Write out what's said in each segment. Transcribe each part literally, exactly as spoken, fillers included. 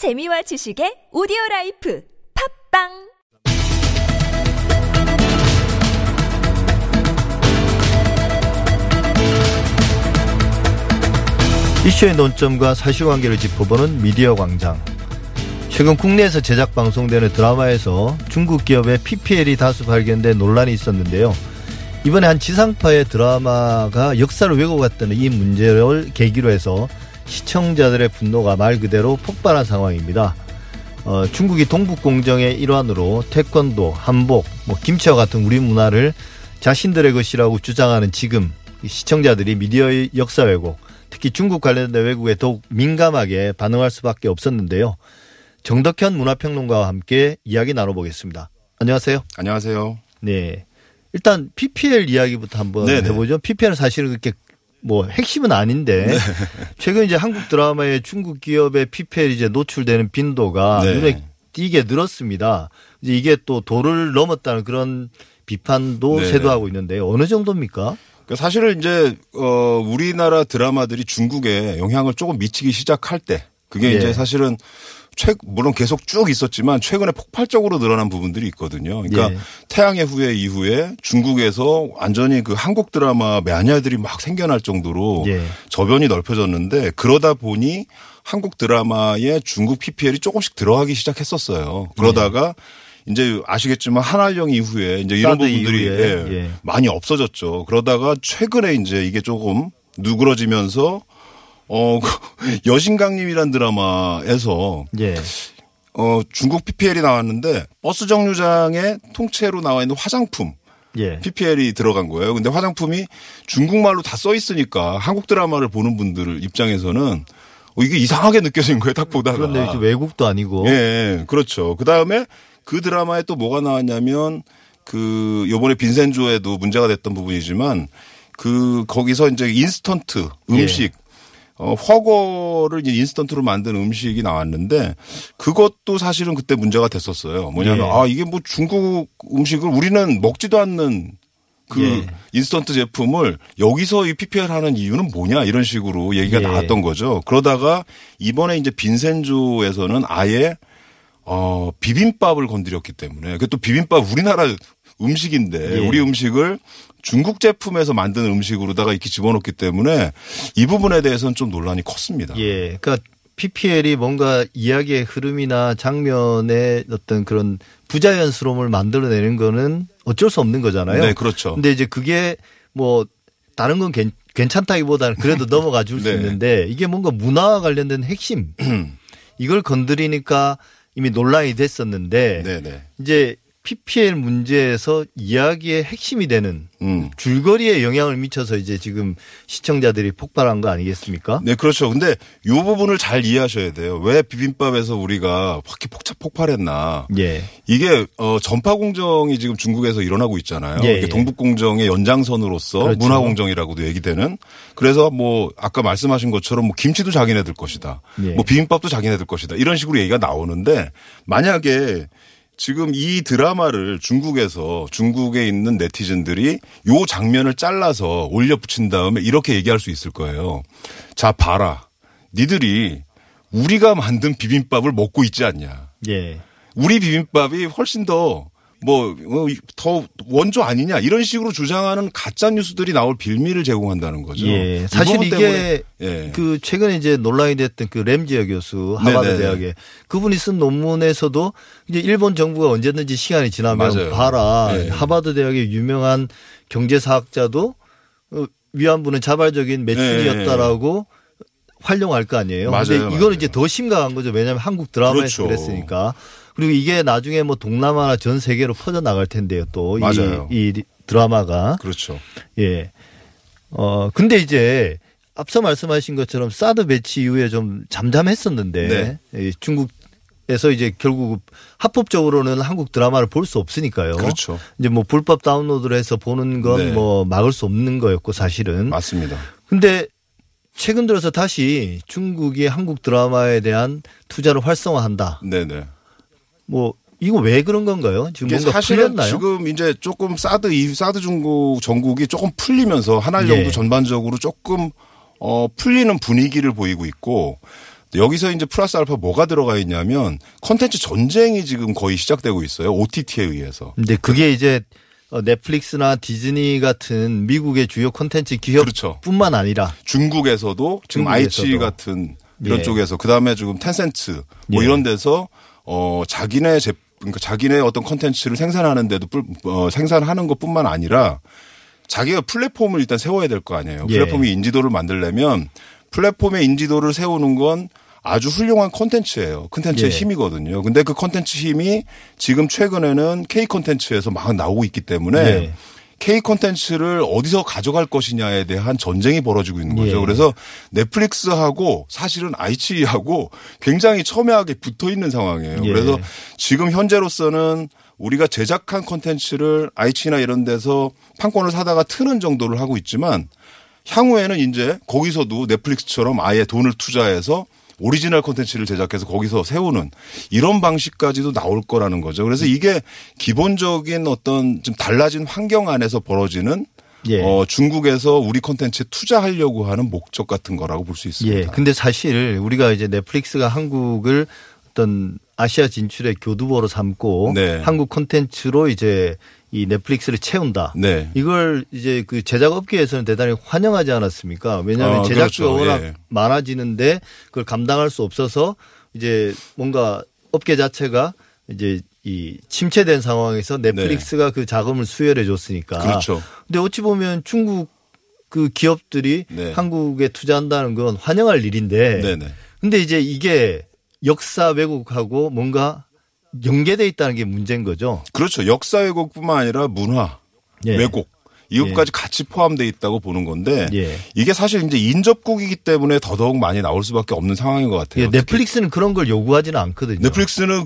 재미와 지식의 오디오라이프 팝빵 이슈의 논점과 사실관계를 짚어보는 미디어 광장. 최근 국내에서 제작 방송되는 드라마에서 중국 기업의 피피엘이 다수 발견된 논란이 있었는데요. 이번에 한 지상파의 드라마가 역사를 왜곡했다는 이 문제를 계기로 해서 시청자들의 분노가 말 그대로 폭발한 상황입니다. 어, 중국이 동북공정의 일환으로 태권도, 한복, 뭐 김치와 같은 우리 문화를 자신들의 것이라고 주장하는 지금 시청자들이 미디어의 역사 왜곡, 특히 중국 관련된 외국에 더욱 민감하게 반응할 수밖에 없었는데요. 정덕현 문화평론가와 함께 이야기 나눠보겠습니다. 안녕하세요. 안녕하세요. 네, 일단 피피엘 이야기부터 한번 네네. 해보죠. 피피엘은 사실은 그렇게 뭐 핵심은 아닌데 네. 최근 이제 한국 드라마에 중국 기업의 피피엘 이제 노출되는 빈도가 네. 눈에 띄게 늘었습니다. 이제 이게 또 도를 넘었다는 그런 비판도 네네. 쇄도하고 있는데 어느 정도입니까? 사실은 이제 어 우리나라 드라마들이 중국에 영향을 조금 미치기 시작할 때 그게 예. 이제 사실은 최 물론 계속 쭉 있었지만 최근에 폭발적으로 늘어난 부분들이 있거든요. 그러니까 예. 태양의 후예 이후에 중국에서 완전히 그 한국 드라마 매니아들이 막 생겨날 정도로 예. 저변이 넓혀졌는데 그러다 보니 한국 드라마에 중국 피피엘이 조금씩 들어가기 시작했었어요. 그러다가 예. 이제 아시겠지만 한알령 이후에 이제 이런 부분들이 예, 예. 많이 없어졌죠. 그러다가 최근에 이제 이게 조금 누그러지면서 어 여신강림이란 드라마에서 예. 어 중국 피피엘이 나왔는데 버스 정류장에 통째로 나와 있는 화장품 예. 피피엘이 들어간 거예요. 근데 화장품이 중국말로 다 써 있으니까 한국 드라마를 보는 분들 입장에서는 이게 이상하게 느껴진 거예요. 딱 보다가. 그런데 외국도 아니고. 예, 그렇죠. 그 다음에 그 드라마에 또 뭐가 나왔냐면 그 요번에 빈센조에도 문제가 됐던 부분이지만 그 거기서 이제 인스턴트 음식 예. 어 허거를 이제 인스턴트로 만든 음식이 나왔는데 그것도 사실은 그때 문제가 됐었어요. 뭐냐면 예. 아 이게 뭐 중국 음식을 우리는 먹지도 않는 그 예. 인스턴트 제품을 여기서 이 피피엘 하는 이유는 뭐냐 이런 식으로 얘기가 예. 나왔던 거죠. 그러다가 이번에 이제 빈센조에서는 아예 어, 비빔밥을 건드렸기 때문에 그게 또 비빔밥 우리나라 음식인데 예. 우리 음식을 중국 제품에서 만든 음식으로다가 이렇게 집어넣기 때문에 이 부분에 대해서는 좀 논란이 컸습니다. 예, 그러니까 피피엘이 뭔가 이야기의 흐름이나 장면의 어떤 그런 부자연스러움을 만들어내는 거는 어쩔 수 없는 거잖아요. 네, 그렇죠. 근데 이제 그게 뭐 다른 건 괜찮다기보다는 그래도 넘어가 줄 수 네. 있는데 이게 뭔가 문화와 관련된 핵심 이걸 건드리니까 이미 논란이 됐었는데 네네. 이제 피피엘 문제에서 이야기의 핵심이 되는 음. 줄거리에 영향을 미쳐서 이제 지금 시청자들이 폭발한 거 아니겠습니까? 네, 그렇죠. 근데 이 부분을 잘 이해하셔야 돼요. 왜 비빔밥에서 우리가 이렇게 폭차 폭발했나? 예. 이게 어, 전파 공정이 지금 중국에서 일어나고 있잖아요. 예, 이게 예. 동북 공정의 연장선으로서 그렇죠. 문화 공정이라고도 얘기되는. 그래서 뭐 아까 말씀하신 것처럼 뭐 김치도 자기네들 것이다. 예. 뭐 비빔밥도 자기네들 것이다. 이런 식으로 얘기가 나오는데 만약에 지금 이 드라마를 중국에서 중국에 있는 네티즌들이 요 장면을 잘라서 올려 붙인 다음에 이렇게 얘기할 수 있을 거예요. 자, 봐라. 니들이 우리가 만든 비빔밥을 먹고 있지 않냐. 예. 우리 비빔밥이 훨씬 더 뭐 더 원조 아니냐 이런 식으로 주장하는 가짜 뉴스들이 나올 빌미를 제공한다는 거죠. 예. 사실 이게 예. 그 최근에 이제 논란이 됐던 그 그램지어 교수 하버드 대학에 그분이 쓴 논문에서도 이제 일본 정부가 언제든지 시간이 지나면 맞아요. 봐라 예. 하버드 대학의 유명한 경제사학자도 위안부는 자발적인 매출이었다라고. 예. 활용할 거 아니에요. 맞아요. 근데 이거는 이제 더 심각한 거죠. 왜냐하면 한국 드라마에서 그렇죠. 그랬으니까. 그리고 이게 나중에 뭐 동남아나 전 세계로 퍼져 나갈 텐데요. 또 이 이 드라마가 그렇죠. 예. 어 근데 이제 앞서 말씀하신 것처럼 사드 배치 이후에 좀 잠잠했었는데 네. 중국에서 이제 결국 합법적으로는 한국 드라마를 볼 수 없으니까요. 그렇죠. 이제 뭐 불법 다운로드를 해서 보는 건 뭐 네. 막을 수 없는 거였고 사실은 맞습니다. 근데 최근 들어서 다시 중국이 한국 드라마에 대한 투자를 활성화한다. 네네. 뭐 이거 왜 그런 건가요? 지금 뭔가 사실은 풀렸나요? 지금 이제 조금 사드 이 사드 중국 정국이 조금 풀리면서 한알령도 예. 전반적으로 조금 어 풀리는 분위기를 보이고 있고 여기서 이제 플러스 알파 뭐가 들어가 있냐면 콘텐츠 전쟁이 지금 거의 시작되고 있어요. 오티티에 의해서. 근데 그게 이제 넷플릭스나 디즈니 같은 미국의 주요 콘텐츠 기업뿐만 아니라 중국에서도 지금 중국에서도. 아이치 같은 이런 예. 쪽에서 그다음에 지금 텐센트 뭐 예. 이런 데서 어 자기네 제 그러니까 자기네 어떤 콘텐츠를 생산하는 데도 어, 생산하는 것뿐만 아니라 자기가 플랫폼을 일단 세워야 될 거 아니에요. 예. 플랫폼이 인지도를 만들려면 플랫폼의 인지도를 세우는 건 아주 훌륭한 콘텐츠예요. 콘텐츠의 예. 힘이거든요. 근데 그 콘텐츠 힘이 지금 최근에는 K 콘텐츠에서 막 나오고 있기 때문에 예. K 콘텐츠를 어디서 가져갈 것이냐에 대한 전쟁이 벌어지고 있는 거죠. 예. 그래서 넷플릭스하고 사실은 아이치하고 굉장히 첨예하게 붙어 있는 상황이에요. 예. 그래서 지금 현재로서는 우리가 제작한 콘텐츠를 아이치나 이런 데서 판권을 사다가 트는 정도를 하고 있지만 향후에는 이제 거기서도 넷플릭스처럼 아예 돈을 투자해서 오리지널 콘텐츠를 제작해서 거기서 세우는 이런 방식까지도 나올 거라는 거죠. 그래서 이게 기본적인 어떤 좀 달라진 환경 안에서 벌어지는 예. 어, 중국에서 우리 콘텐츠에 투자하려고 하는 목적 같은 거라고 볼 수 있습니다. 예. 근데 사실 우리가 이제 넷플릭스가 한국을 어떤 아시아 진출의 교두보로 삼고 네. 한국 콘텐츠로 이제 이 넷플릭스를 채운다. 네. 이걸 이제 그 제작업계에서는 대단히 환영하지 않았습니까? 왜냐하면 아, 제작비가 그렇죠. 워낙 예. 많아지는데 그걸 감당할 수 없어서 이제 뭔가 업계 자체가 이제 이 침체된 상황에서 넷플릭스가 네. 그 자금을 수혈해 줬으니까. 그렇죠. 근데 어찌 보면 중국 그 기업들이 네. 한국에 투자한다는 건 환영할 일인데. 네네. 근데 이제 이게 역사 왜곡하고 뭔가 연계되어 있다는 게 문제인 거죠. 그렇죠. 역사 왜곡뿐만 아니라 문화 예. 왜곡 이것까지 예. 같이 포함되어 있다고 보는 건데 예. 이게 사실 이제 인접국이기 때문에 더더욱 많이 나올 수밖에 없는 상황인 것 같아요. 예. 넷플릭스는 그런 걸 요구하지는 않거든요. 넷플릭스는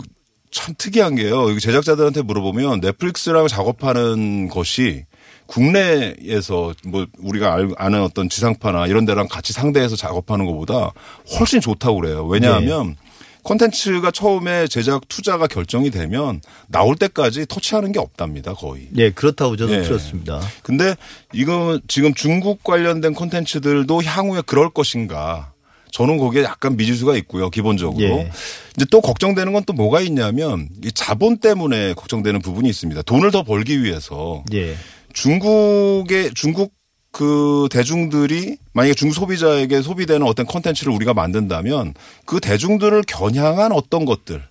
참 특이한 게요. 제작자들한테 물어보면 넷플릭스랑 작업하는 것이 국내에서 뭐 우리가 아는 어떤 지상파나 이런 데랑 같이 상대해서 작업하는 것보다 훨씬 좋다고 그래요. 왜냐하면 예. 콘텐츠가 처음에 제작 투자가 결정이 되면 나올 때까지 터치하는 게 없답니다, 거의. 네, 그렇다고 저는 네. 들었습니다. 근데 이거 지금 중국 관련된 콘텐츠들도 향후에 그럴 것인가? 저는 거기에 약간 미지수가 있고요, 기본적으로. 예. 이제 또 걱정되는 건 또 뭐가 있냐면 이 자본 때문에 걱정되는 부분이 있습니다. 돈을 더 벌기 위해서 예. 중국의 중국 그 대중들이 만약에 중국 소비자에게 소비되는 어떤 콘텐츠를 우리가 만든다면 그 대중들을 겨냥한 어떤 것들을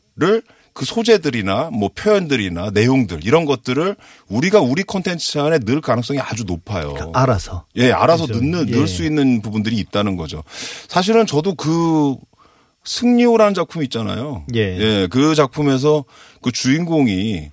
그 소재들이나 뭐 표현들이나 내용들 이런 것들을 우리가 우리 콘텐츠 안에 넣을 가능성이 아주 높아요. 그러니까 알아서. 예, 알아서 그렇죠. 넣는, 넣을 예. 수 있는 부분들이 있다는 거죠. 사실은 저도 그 승리호라는 작품이 있잖아요. 예. 예. 그 작품에서 그 주인공이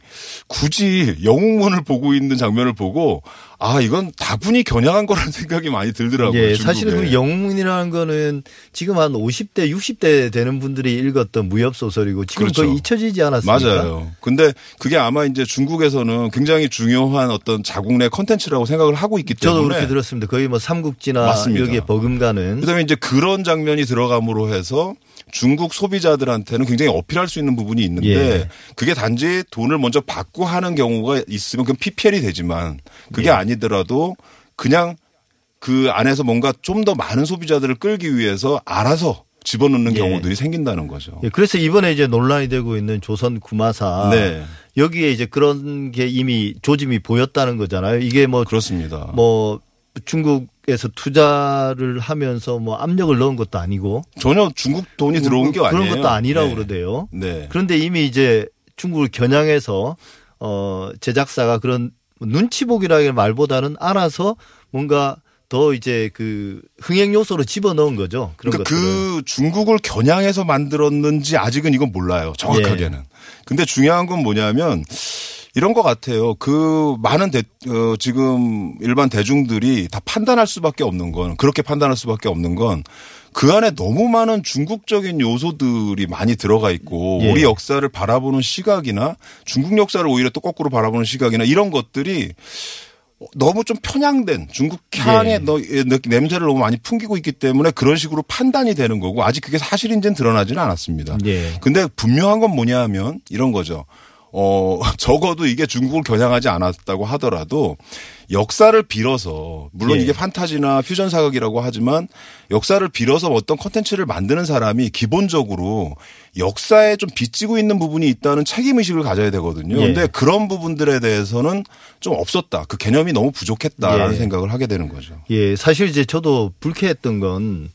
굳이 영웅문을 보고 있는 장면을 보고 아, 이건 다분히 겨냥한 거라는 생각이 많이 들더라고요. 예. 사실은 그 영웅문이라는 거는 지금 한 오십 대, 육십 대 되는 분들이 읽었던 무협소설이고 지금 그렇죠. 거의 잊혀지지 않았습니까? 맞아요. 근데 그게 아마 이제 중국에서는 굉장히 중요한 어떤 자국 내 콘텐츠라고 생각을 하고 있기 때문에 저도 그렇게 들었습니다. 거의 뭐 삼국지나 맞습니다. 여기에 버금가는. 그다음에 이제 그런 장면이 들어감으로 해서 중국 소비자들한테는 굉장히 어필할 수 있는 부분이 있는데 예. 그게 단지 돈을 먼저 받고 하는 경우가 있으면 그건 피피엘이 되지만 그게 예. 아니더라도 그냥 그 안에서 뭔가 좀 더 많은 소비자들을 끌기 위해서 알아서 집어넣는 예. 경우들이 생긴다는 거죠. 예. 그래서 이번에 이제 논란이 되고 있는 조선구마사 네. 여기에 이제 그런 게 이미 조짐이 보였다는 거잖아요. 이게 뭐 그렇습니다. 뭐 중국 에서 투자를 하면서 뭐 압력을 넣은 것도 아니고 전혀 중국 돈이 들어온 게 아니에요. 그런 것도 아니라고 네. 그러대요. 네. 그런데 이미 이제 중국을 겨냥해서 어 제작사가 그런 눈치 보기라는 말보다는 알아서 뭔가 더 이제 그 흥행 요소로 집어넣은 거죠. 그런 그러니까 것들은. 그 중국을 겨냥해서 만들었는지 아직은 이건 몰라요. 정확하게는. 네. 근데 중요한 건 뭐냐면 이런 것 같아요. 그 많은 대, 어, 지금 일반 대중들이 다 판단할 수밖에 없는 건 그렇게 판단할 수밖에 없는 건 그 안에 너무 많은 중국적인 요소들이 많이 들어가 있고 예. 우리 역사를 바라보는 시각이나 중국 역사를 오히려 또 거꾸로 바라보는 시각이나 이런 것들이 너무 좀 편향된 중국 향의 예. 냄새를 너무 많이 풍기고 있기 때문에 그런 식으로 판단이 되는 거고 아직 그게 사실인지는 드러나지는 않았습니다. 예. 근데 분명한 건 뭐냐 하면 이런 거죠. 어, 적어도 이게 중국을 겨냥하지 않았다고 하더라도 역사를 빌어서, 물론 예. 이게 판타지나 퓨전 사극이라고 하지만 역사를 빌어서 어떤 콘텐츠를 만드는 사람이 기본적으로 역사에 좀 빚지고 있는 부분이 있다는 책임의식을 가져야 되거든요. 그런데 예. 그런 부분들에 대해서는 좀 없었다. 그 개념이 너무 부족했다라는 예. 생각을 하게 되는 거죠. 예, 사실 이제 저도 불쾌했던 건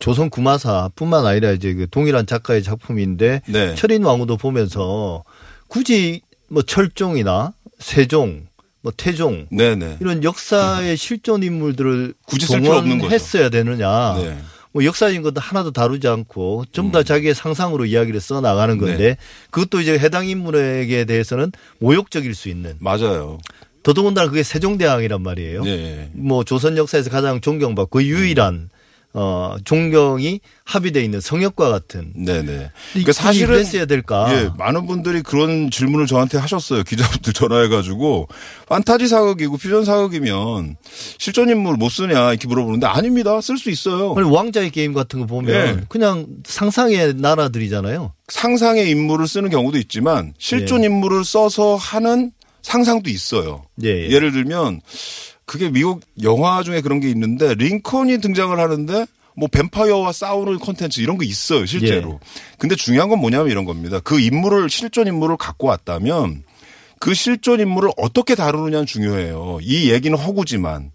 조선구마사뿐만 아니라 이제 그 동일한 작가의 작품인데 네. 철인왕후도 보면서 굳이 뭐 철종이나 세종, 뭐 태종 네네. 이런 역사의 실존 인물들을 굳이 쓸 필요 없는 거죠. 동원했어야 되느냐. 네. 뭐 역사적인 것도 하나도 다루지 않고 전부 다 음. 자기의 상상으로 이야기를 써 나가는 건데 네. 그것도 이제 해당 인물에게 대해서는 모욕적일 수 있는. 맞아요. 더더군다나 그게 세종대왕이란 말이에요. 네. 뭐 조선 역사에서 가장 존경받고 유일한 음. 어, 존경이 합의되어 있는 성역과 같은. 네네. 그러니까 사실은. 그랬어야 될까. 예, 많은 분들이 그런 질문을 저한테 하셨어요. 기자분들 전화해가지고. 판타지 사극이고 퓨전 사극이면 실존인물 못 쓰냐 이렇게 물어보는데 아닙니다. 쓸 수 있어요. 아니, 왕자의 게임 같은 거 보면 예. 그냥 상상의 나라들이잖아요. 상상의 인물을 쓰는 경우도 있지만 실존인물을 예. 써서 하는 상상도 있어요. 예. 예를 들면 그게 미국 영화 중에 그런 게 있는데 링컨이 등장을 하는데 뭐 뱀파이어와 싸우는 콘텐츠 이런 거 있어요 실제로. 예. 근데 중요한 건 뭐냐면 이런 겁니다. 그 인물을 실존 인물을 갖고 왔다면 그 실존 인물을 어떻게 다루느냐는 중요해요. 이 얘기는 허구지만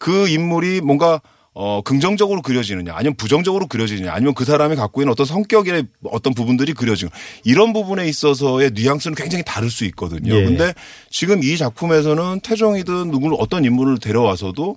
그 인물이 뭔가 어 긍정적으로 그려지느냐 아니면 부정적으로 그려지느냐 아니면 그 사람이 갖고 있는 어떤 성격의 어떤 부분들이 그려지는 이런 부분에 있어서의 뉘앙스는 굉장히 다를 수 있거든요. 예. 근데 지금 이 작품에서는 태종이든 누구를 어떤 인물을 데려와서도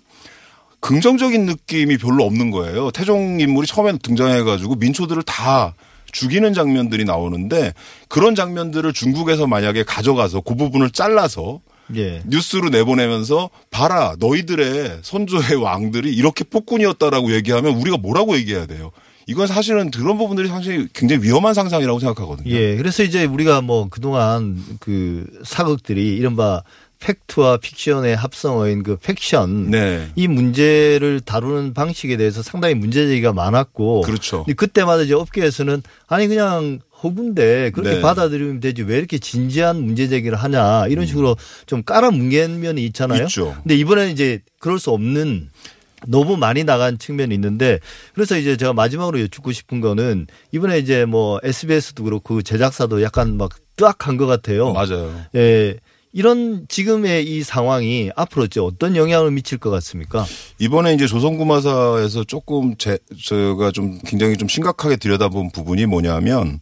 긍정적인 느낌이 별로 없는 거예요. 태종 인물이 처음에 등장해가지고 민초들을 다 죽이는 장면들이 나오는데 그런 장면들을 중국에서 만약에 가져가서 그 부분을 잘라서 예. 뉴스로 내보내면서 봐라 너희들의 선조의 왕들이 이렇게 폭군이었다라고 얘기하면 우리가 뭐라고 얘기해야 돼요. 이건 사실은 그런 부분들이 사실 굉장히 위험한 상상이라고 생각하거든요. 예, 그래서 이제 우리가 뭐 그동안 그 사극들이 이른바 팩트와 픽션의 합성어인 그 팩션 네. 이 문제를 다루는 방식에 대해서 상당히 문제제기가 많았고 그렇죠. 근데 그때마다 이제 업계에서는 아니 그냥 허구인데 그렇게 네. 받아들이면 되지 왜 이렇게 진지한 문제제기를 하냐 이런 식으로 음. 좀 깔아뭉개는 면이 있잖아요. 있죠. 근데 이번에는 이제 그럴 수 없는 너무 많이 나간 측면이 있는데 그래서 이제 제가 마지막으로 여쭙고 싶은 거는 이번에 이제 뭐 에스비에스도 그렇고 제작사도 약간 막 뜨악한 것 같아요. 맞아요. 예. 이런 지금의 이 상황이 앞으로 이제 어떤 영향을 미칠 것 같습니까? 이번에 이제 조선구마사에서 조금 제, 제가 좀 굉장히 좀 심각하게 들여다본 부분이 뭐냐면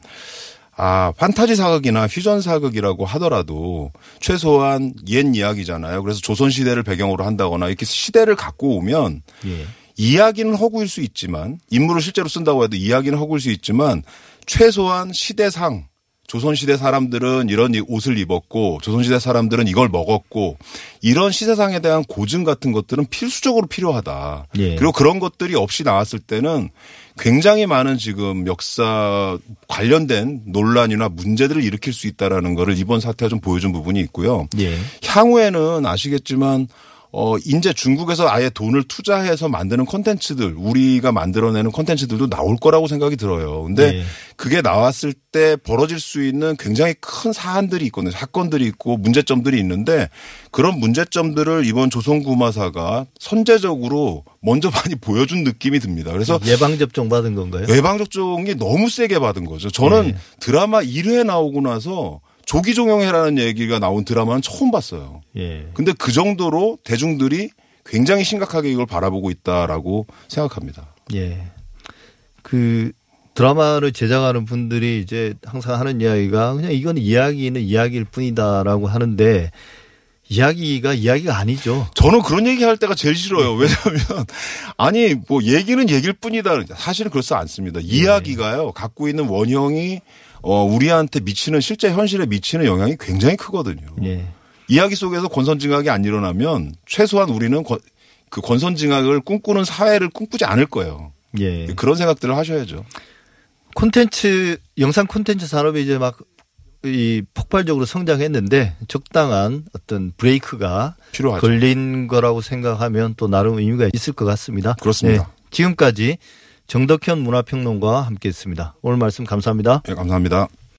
아, 판타지 사극이나 퓨전 사극이라고 하더라도 최소한 옛 이야기잖아요. 그래서 조선시대를 배경으로 한다거나 이렇게 시대를 갖고 오면 예. 이야기는 허구일 수 있지만 인물을 실제로 쓴다고 해도 이야기는 허구일 수 있지만 최소한 시대상 조선시대 사람들은 이런 옷을 입었고 조선시대 사람들은 이걸 먹었고 이런 시세상에 대한 고증 같은 것들은 필수적으로 필요하다. 예. 그리고 그런 것들이 없이 나왔을 때는 굉장히 많은 지금 역사 관련된 논란이나 문제들을 일으킬 수 있다라는 거를 이번 사태가 좀 보여준 부분이 있고요. 예. 향후에는 아시겠지만 어, 이제 중국에서 아예 돈을 투자해서 만드는 콘텐츠들, 우리가 만들어내는 콘텐츠들도 나올 거라고 생각이 들어요. 근데 네. 그게 나왔을 때 벌어질 수 있는 굉장히 큰 사안들이 있거든요. 사건들이 있고 문제점들이 있는데 그런 문제점들을 이번 조선구마사가 선제적으로 먼저 많이 보여준 느낌이 듭니다. 그래서. 예방접종 받은 건가요? 예방접종이 너무 세게 받은 거죠. 저는 네. 드라마 일 회 나오고 나서 조기 종영회라는 얘기가 나온 드라마는 처음 봤어요. 예. 근데 그 정도로 대중들이 굉장히 심각하게 이걸 바라보고 있다라고 생각합니다. 예. 그 드라마를 제작하는 분들이 이제 항상 하는 이야기가 그냥 이건 이야기는 이야기일 뿐이다라고 하는데 이야기가 이야기가 아니죠. 저는 그런 얘기할 때가 제일 싫어요. 왜냐하면 아니 뭐 얘기는 얘기일 뿐이다. 사실은 그렇지 않습니다. 이야기가요. 갖고 있는 원형이 어, 우리한테 미치는 실제 현실에 미치는 영향이 굉장히 크거든요. 예. 이야기 속에서 권선징악이 안 일어나면 최소한 우리는 권, 그 권선징악을 꿈꾸는 사회를 꿈꾸지 않을 거예요. 예. 그런 생각들을 하셔야죠. 콘텐츠, 영상 콘텐츠 산업이 이제 막 이 폭발적으로 성장했는데 적당한 어떤 브레이크가 필요하죠. 걸린 거라고 생각하면 또 나름 의미가 있을 것 같습니다. 그렇습니다. 네. 지금까지 정덕현 문화평론가와 함께했습니다. 오늘 말씀 감사합니다. 네, 감사합니다.